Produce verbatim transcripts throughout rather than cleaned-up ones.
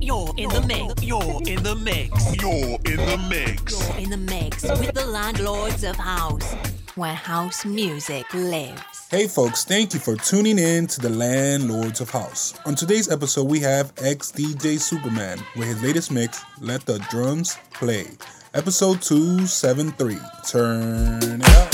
You're in the mix. You're in the mix. You're in the mix. You're in the mix with the Landlords of House, where house music lives. Hey folks, thank you for tuning in to the Landlords of House. On today's episode, we have X D J Superman with his latest mix, Let the Drums Play. Episode two seventy-three. Turn it up.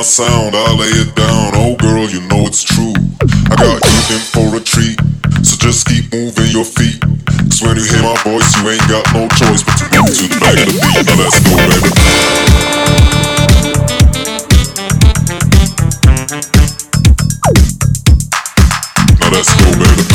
my sound, I lay it down. Oh girl, you know it's true. I got you in for a treat, so just keep moving your feet. Cause when you hear my voice, you ain't got no choice but to move to the back of the beat. Now let's go, baby. Let's go, baby. Let's go, baby.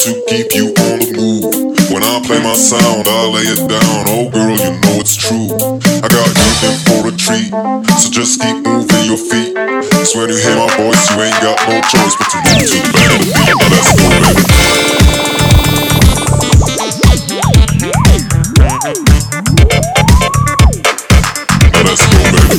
To keep you on the move. When I play my sound, I lay it down. Oh girl, you know it's true. I got you in for a treat, so just keep moving your feet. Cause when you hear my voice, you ain't got no choice but to move to the back of the beat. Now let's go, baby. Now let's go, baby.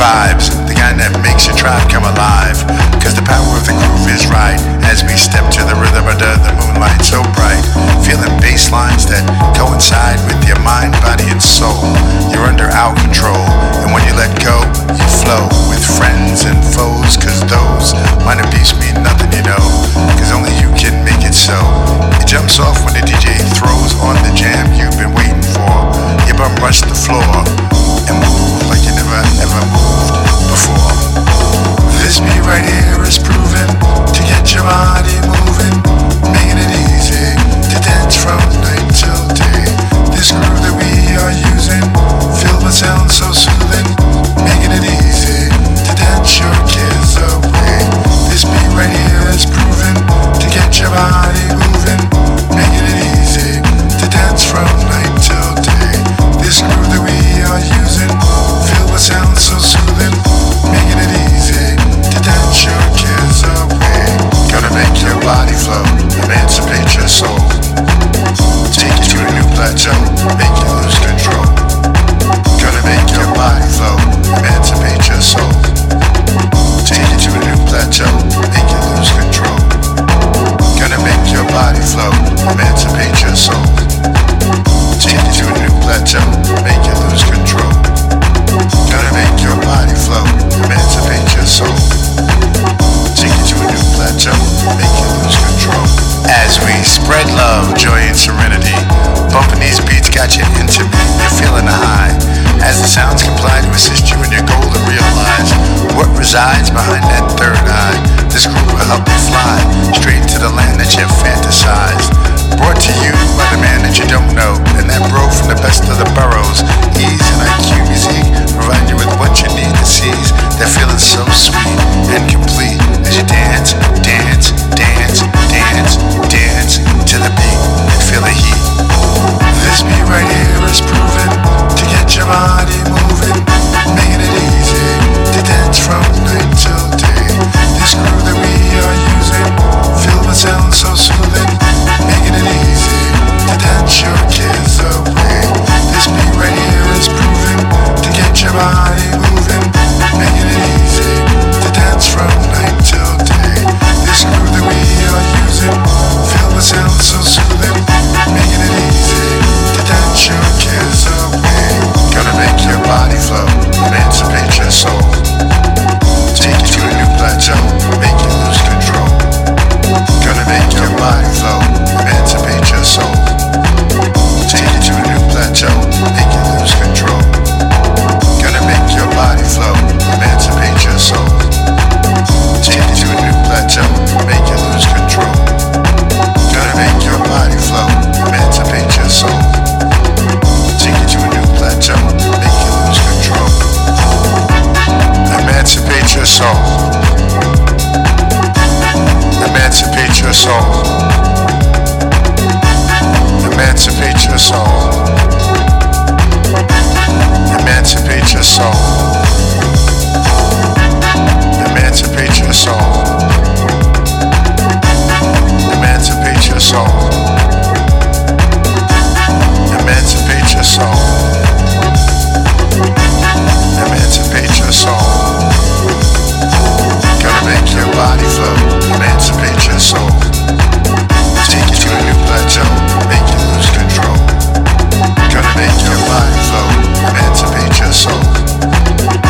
vibes, the kind that makes your tribe come alive. Cause the power of the groove is right as we step to the rhythm under the moonlight so bright. Feeling bass lines that coincide with your mind, body, and soul. You're under our control, and when you let go, you flow with friends and foes. Cause those minor beefs mean nothing, you know. Cause only you can make it so. It jumps off when the D J throws on the jam you've been waiting for. Your bum rush the floor and move like you never ever moved before. This beat right here is proven to get your body moving, making it easy to dance from night till day. This groove that we are using, filled with sound so soothing, making it easy to dance your kids away. This beat right here is proven to get your body moving, making it easy to dance from night till day. This groove that we are using, filled with sound so soothing, making it easy to dance your kids away. Gonna make your body flow, emancipate your soul, take you to a new plateau, make you lose control. Gonna make your body flow, emancipate your soul, take you to a new plateau, make you lose control. Gonna make your body flow, emancipate your soul, take you to a new plateau, make you lose control. Gonna make your body flow, emancipate your soul, take you to a new plateau, make you lose control. As we spread love, joy, and serenity, bumping these beats got you intimate, you're feeling the high. As the sounds comply to assist you in your goal to realize what resides behind that third eye. This groove will help you fly straight to the land that you've fantasized. Brought to you by the man that you don't know, and that broke from the best of the boroughs. Ease and I Q Music provide you with what you need to seize that feeling so sweet and complete as you dance, dance, dance, dance, dance to the beat and feel the heat. This beat right here is proven to get your body moving, making it easy to dance from night till day. This groove that we are using, feel the sound so soothing, making it easy to dance your kids away. This beat right here is proven to get your body moving, making it easy to dance from night till day. This groove that we are using, feel the sound so soothing, making it easy to dance your kids away. Gonna make your body flow, emancipate your soul, take you to a new plateau, make you lose control. Gonna make your body flow, emancipate your soul, take you to a new plateau, make you lose control. Gonna make your body flow, emancipate your soul, take you to a new plateau, make you lose control. Gonna make your body flow, emancipate your soul, take you to a new plateau, make you lose control. Emancipate your soul, emancipate your soul, emancipate your soul, emancipate your soul, emancipate your soul, emancipate your soul, emancipate your soul, emancipate your soul. Gonna make your body flow, emancipate your soul, take you to a new plateau, make you lose control. Gonna make your body flow, emancipate your soul.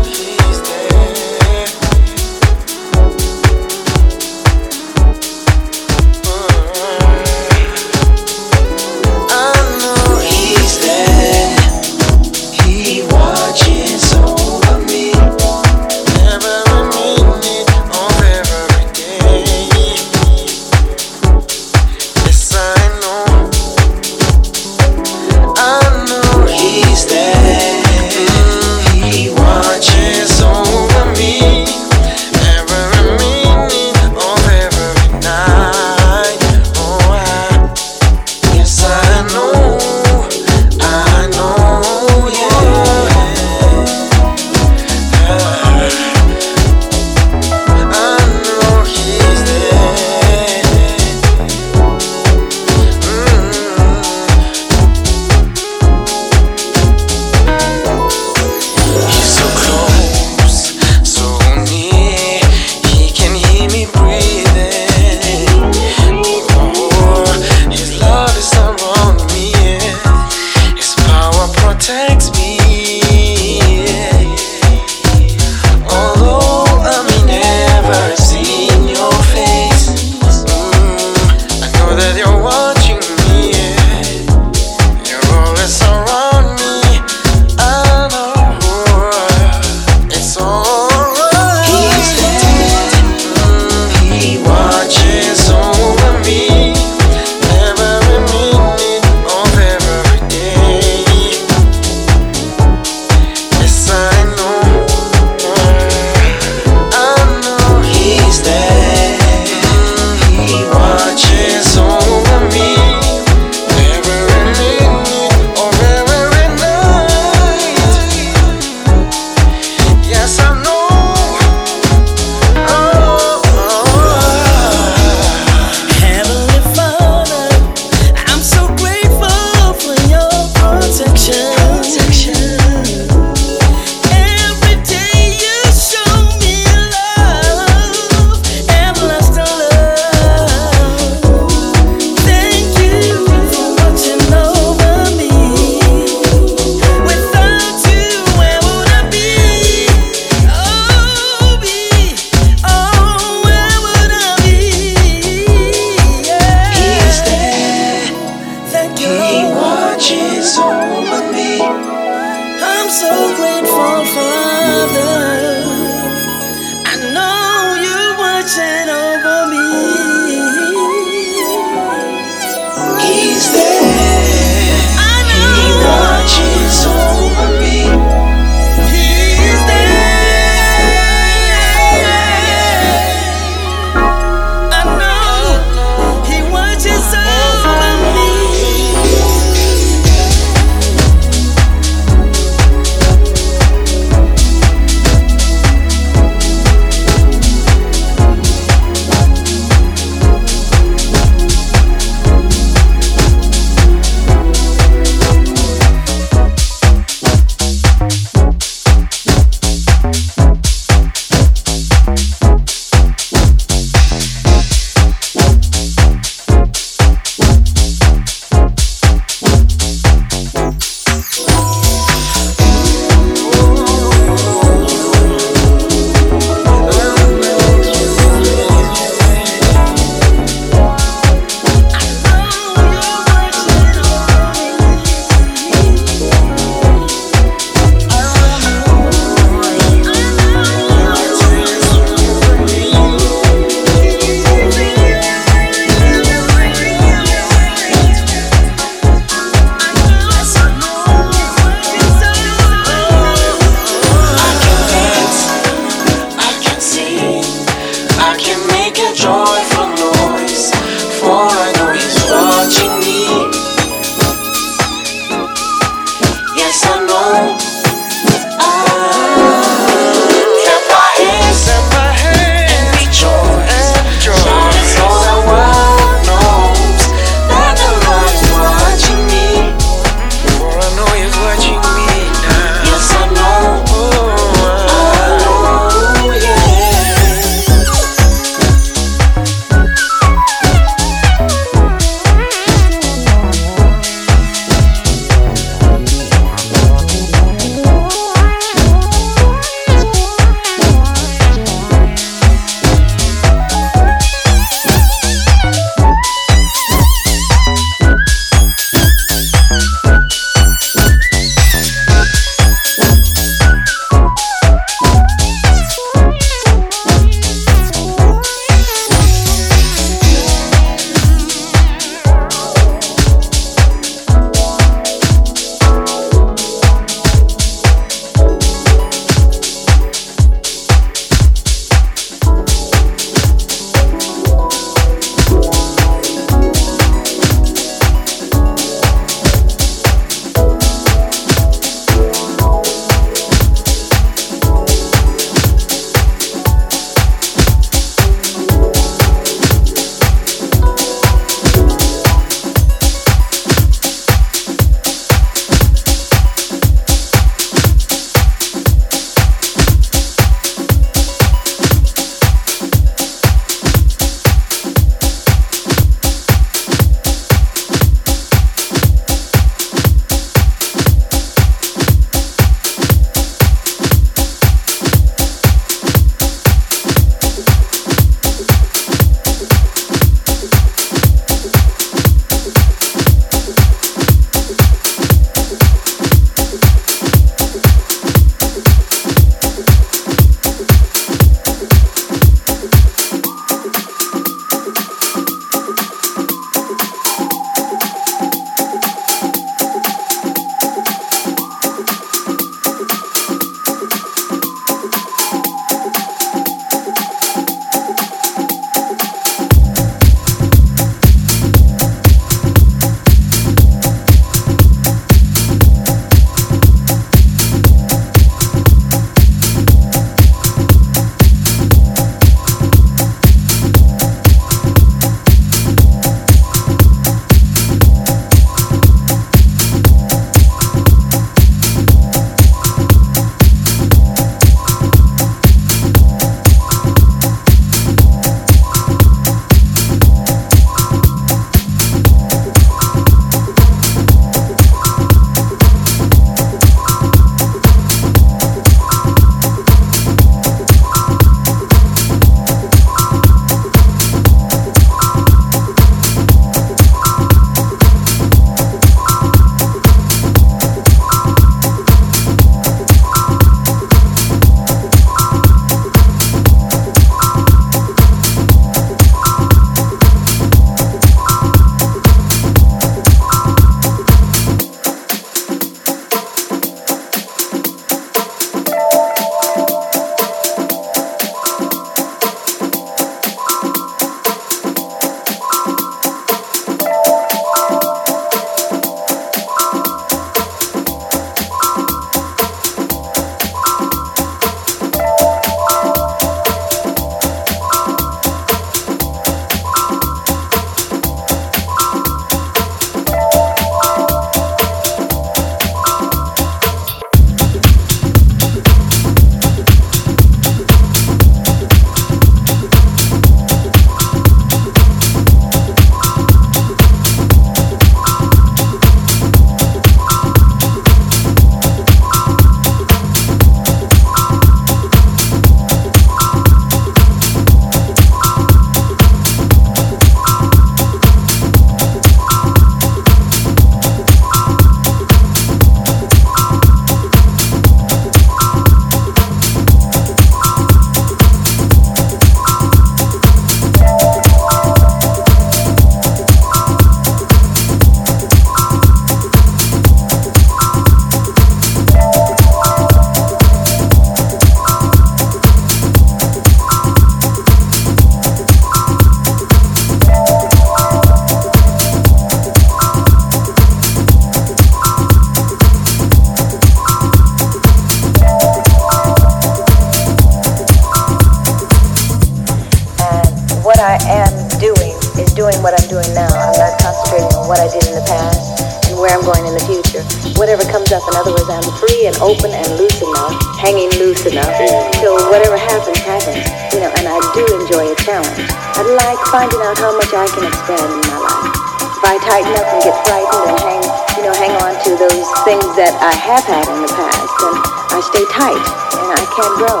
is doing what I'm doing now. I'm not concentrating on what I did in the past and where I'm going in the future. Whatever comes up, in other words, I'm free and open and loose enough, hanging loose enough, so whatever happens, happens. You know, and I do enjoy a challenge. I like finding out how much I can expand in my life. If I tighten up and get frightened and hang, you know, hang on to those things that I have had in the past, then I stay tight and I can't grow.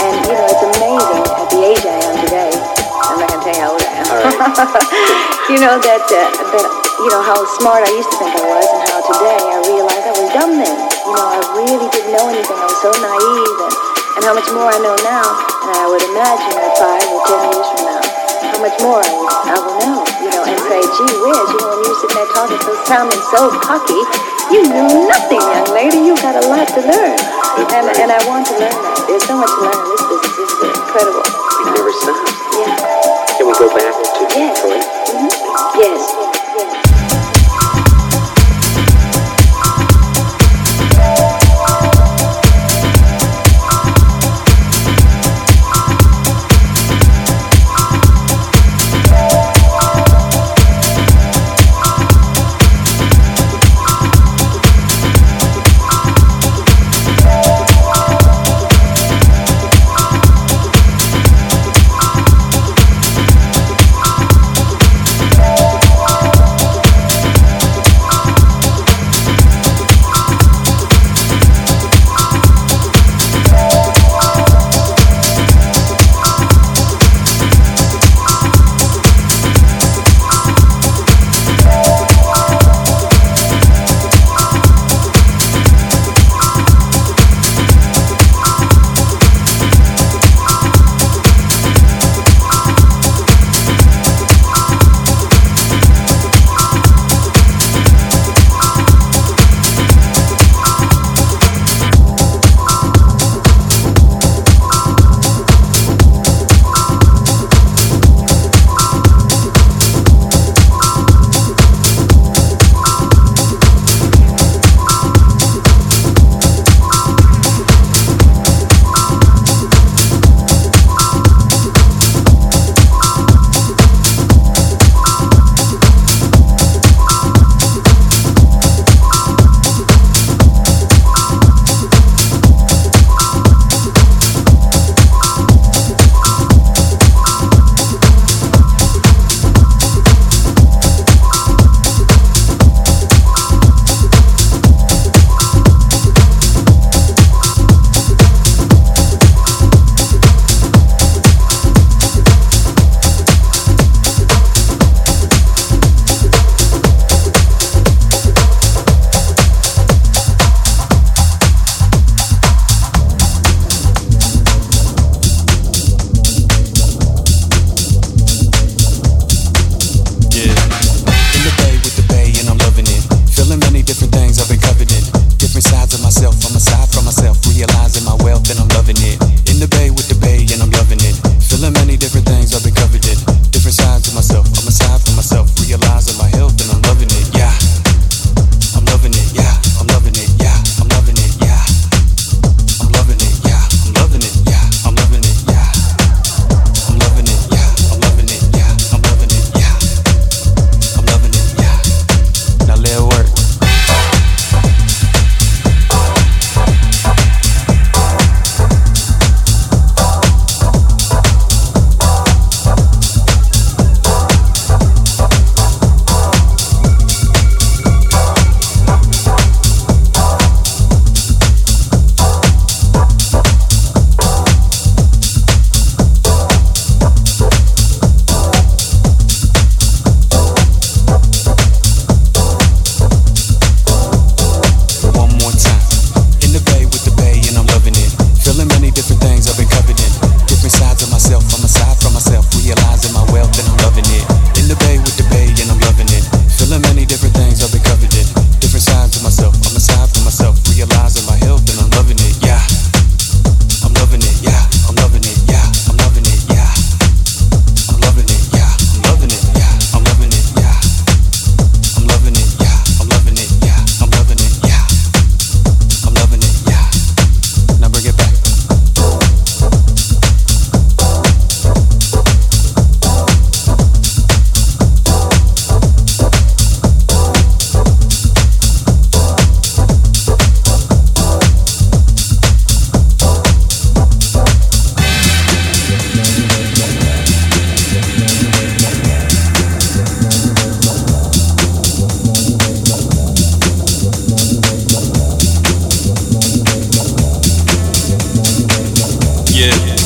And, you know, it's amazing at the age I am today. I'm not going to tell you how old I am. All right. You know, that, uh, that, you know, how smart I used to think I was and how today I realize I was dumb then. You know, I really didn't know anything. I was so naive. And, and how much more I know now. And I would imagine that five or ten years from now, how much more I, would, I will know. You know, and say, gee whiz, you know, when you're sitting there talking so sounding so cocky, you knew nothing, young lady. You got a lot to learn. And, and I want to learn that. There's so much to learn. This is, this is incredible. It never stops. Yeah. Can we go back to yes. Detroit? Mm-hmm. Yes. Yes. Yes.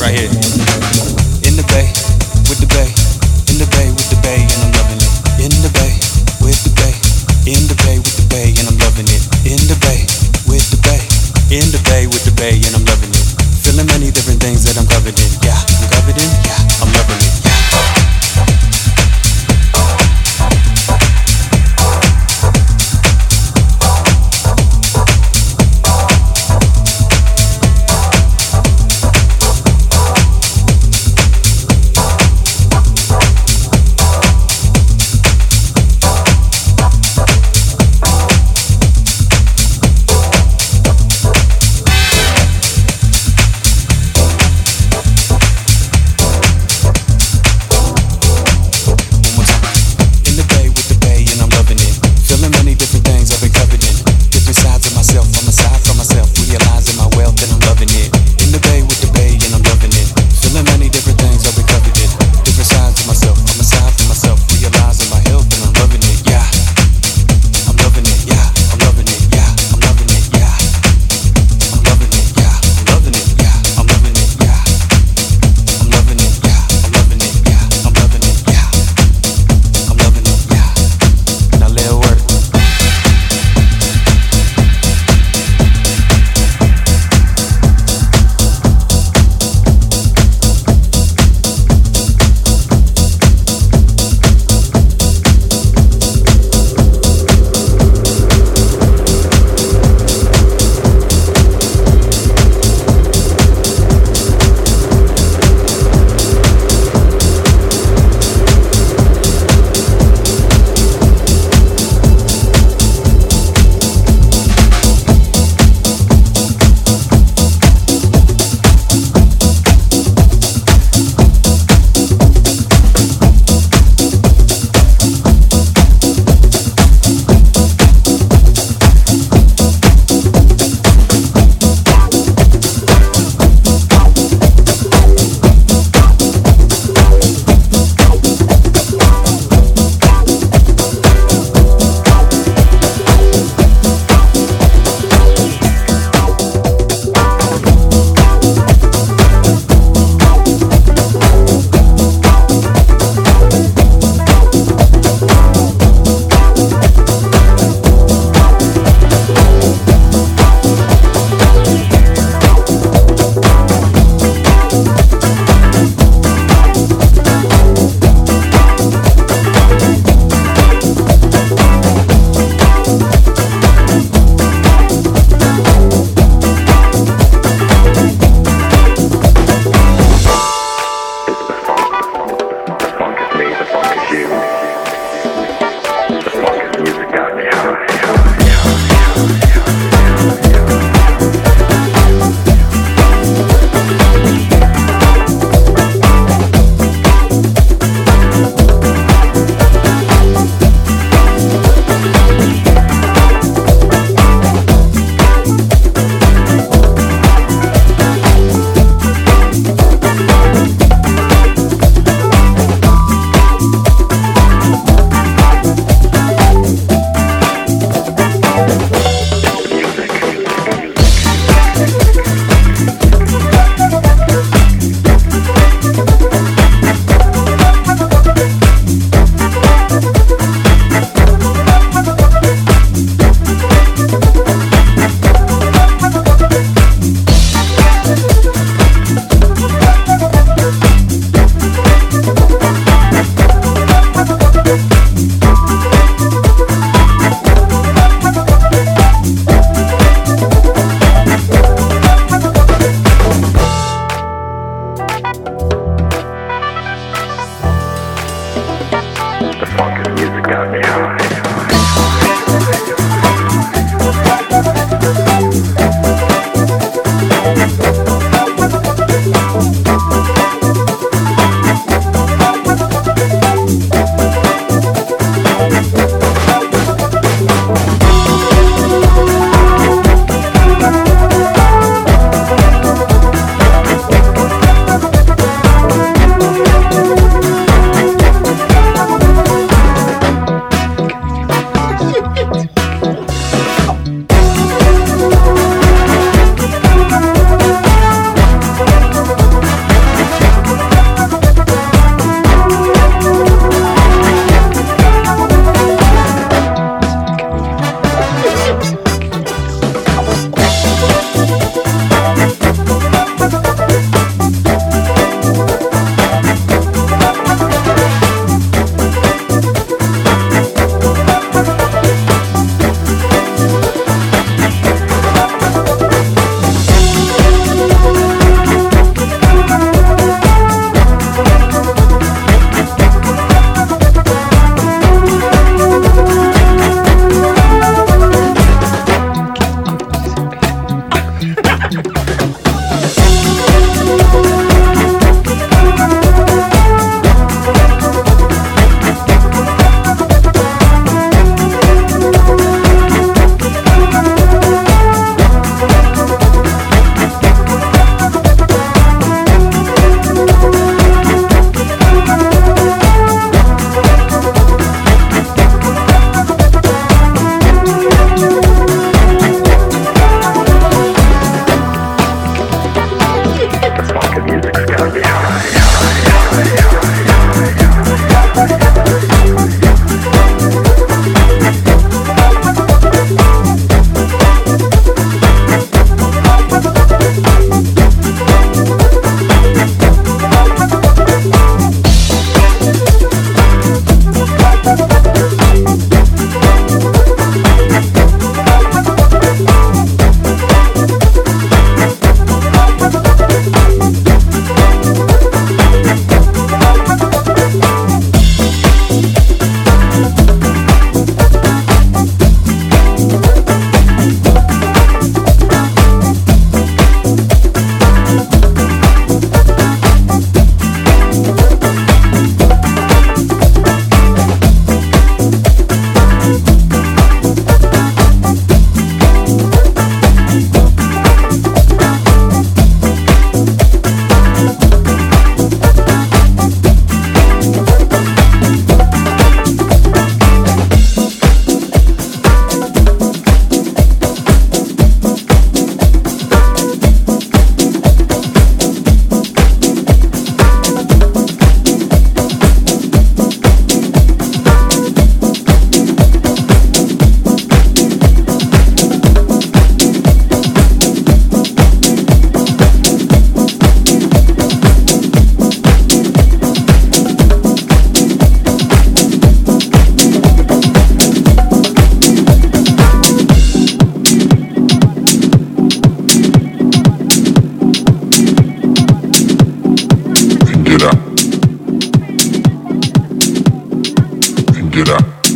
right here. In the bay, with the bay, in the bay, with the bay, and I'm loving it. In the bay, with the bay, in the bay, with the bay, and I'm loving it. In the bay, with the bay, in the bay, with the bay, and I'm loving it. Feeling many different things that I'm covered in. Yeah, I'm covered in. Yeah, I'm loving it. Get up. Get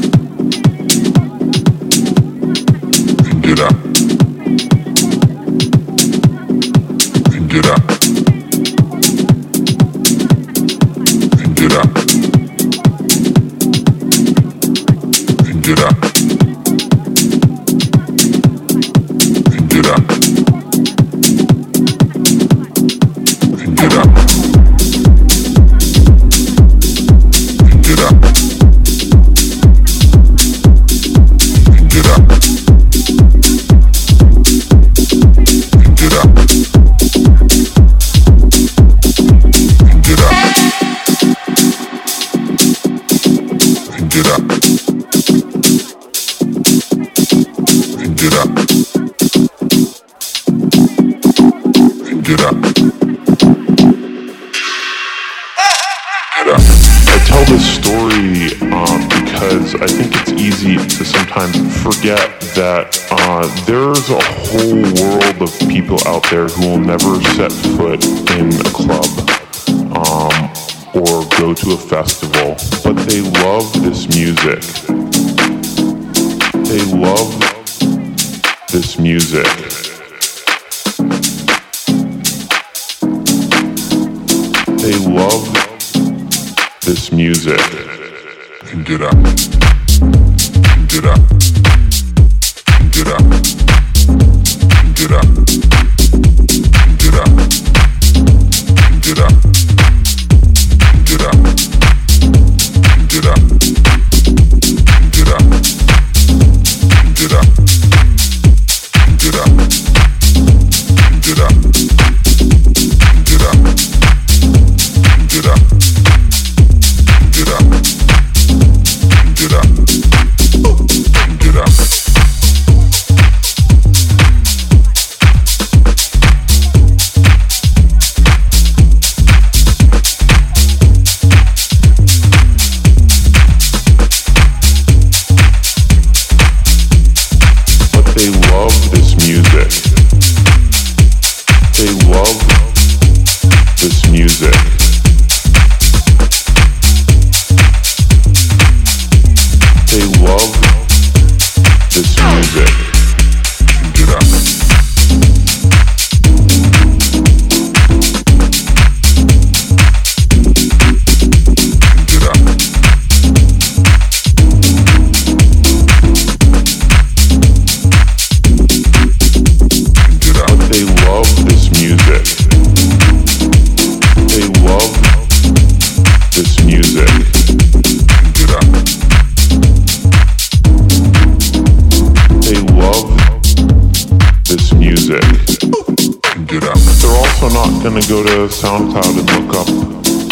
up. Get up. Get up. Get up. Get up. Get up. Forget that uh, there's a whole world of people out there who will never set foot in a club um, or go to a festival, but they love this music. They love this music. They love this music. Get up. Get up. Get up, get up, get up, get up, get up, get up, get up, get up, get up, get up, get up, get up, get up, get up, get up. Gonna go to SoundCloud and look up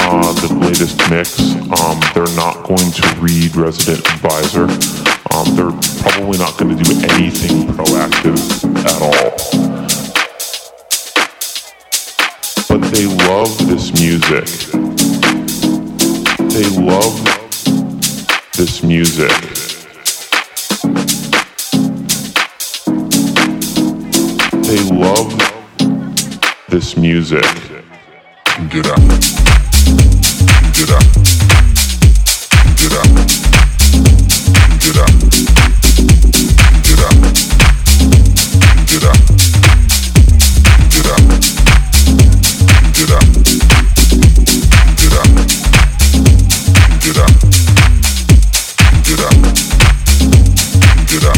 uh, the latest mix. Um, they're not going to read Resident Advisor. Um, they're probably not going to do anything proactive at all. But they love this music. They love this music. They love this music. Get up. Get up. Get up. Get up. Get up. Get up. Get up. Get up. Get up. Get up. Get up. Get up. Get up. Get up. Get up, get up, get up,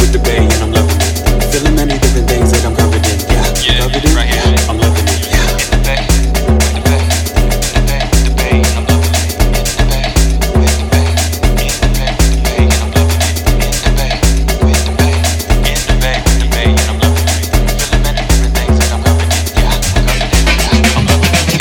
with the bay and I'm loving it. Feeling many different things that I'm covered in. Yeah, yeah, covered in, right here. Yeah, I'm loving it. Yeah, in the bay, with the bay, with the bay, with the bay, and I'm loving it. In the bay, with the bay, in the bay, with the bay, and I'm loving it. In the bay, with the bay, in the bay, with the bay, and I'm loving it. Feeling many different things that I'm covered in. Yeah, covered in, yeah, I'm loving it.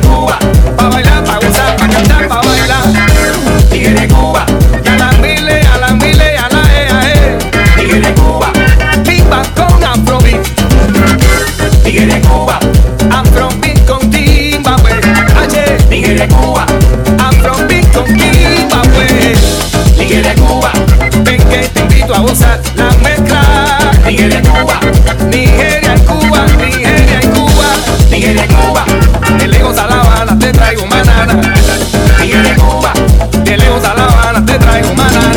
de Cuba, pa' bailar, pa' gozar, pa' cantar, pa' bailar. Tigre de Cuba, y a la mile, a la mile, a la e, a e. Tigre de Cuba, viva con Afrobeat. Tigre de Cuba, Afrobeat con Zimbabue. Aye, tigre de Cuba, Afrobeat con Zimbabue. Tigre de Cuba, ven que te invito a gozar la mezcla. Tigre de Cuba, Nigeria en Cuba, Nigeria en Cuba. Tigre de Cuba, de lejos a La Habana te traigo banana. Tigre de Cuba, de lejos a La Habana te traigo banana.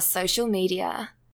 Social media.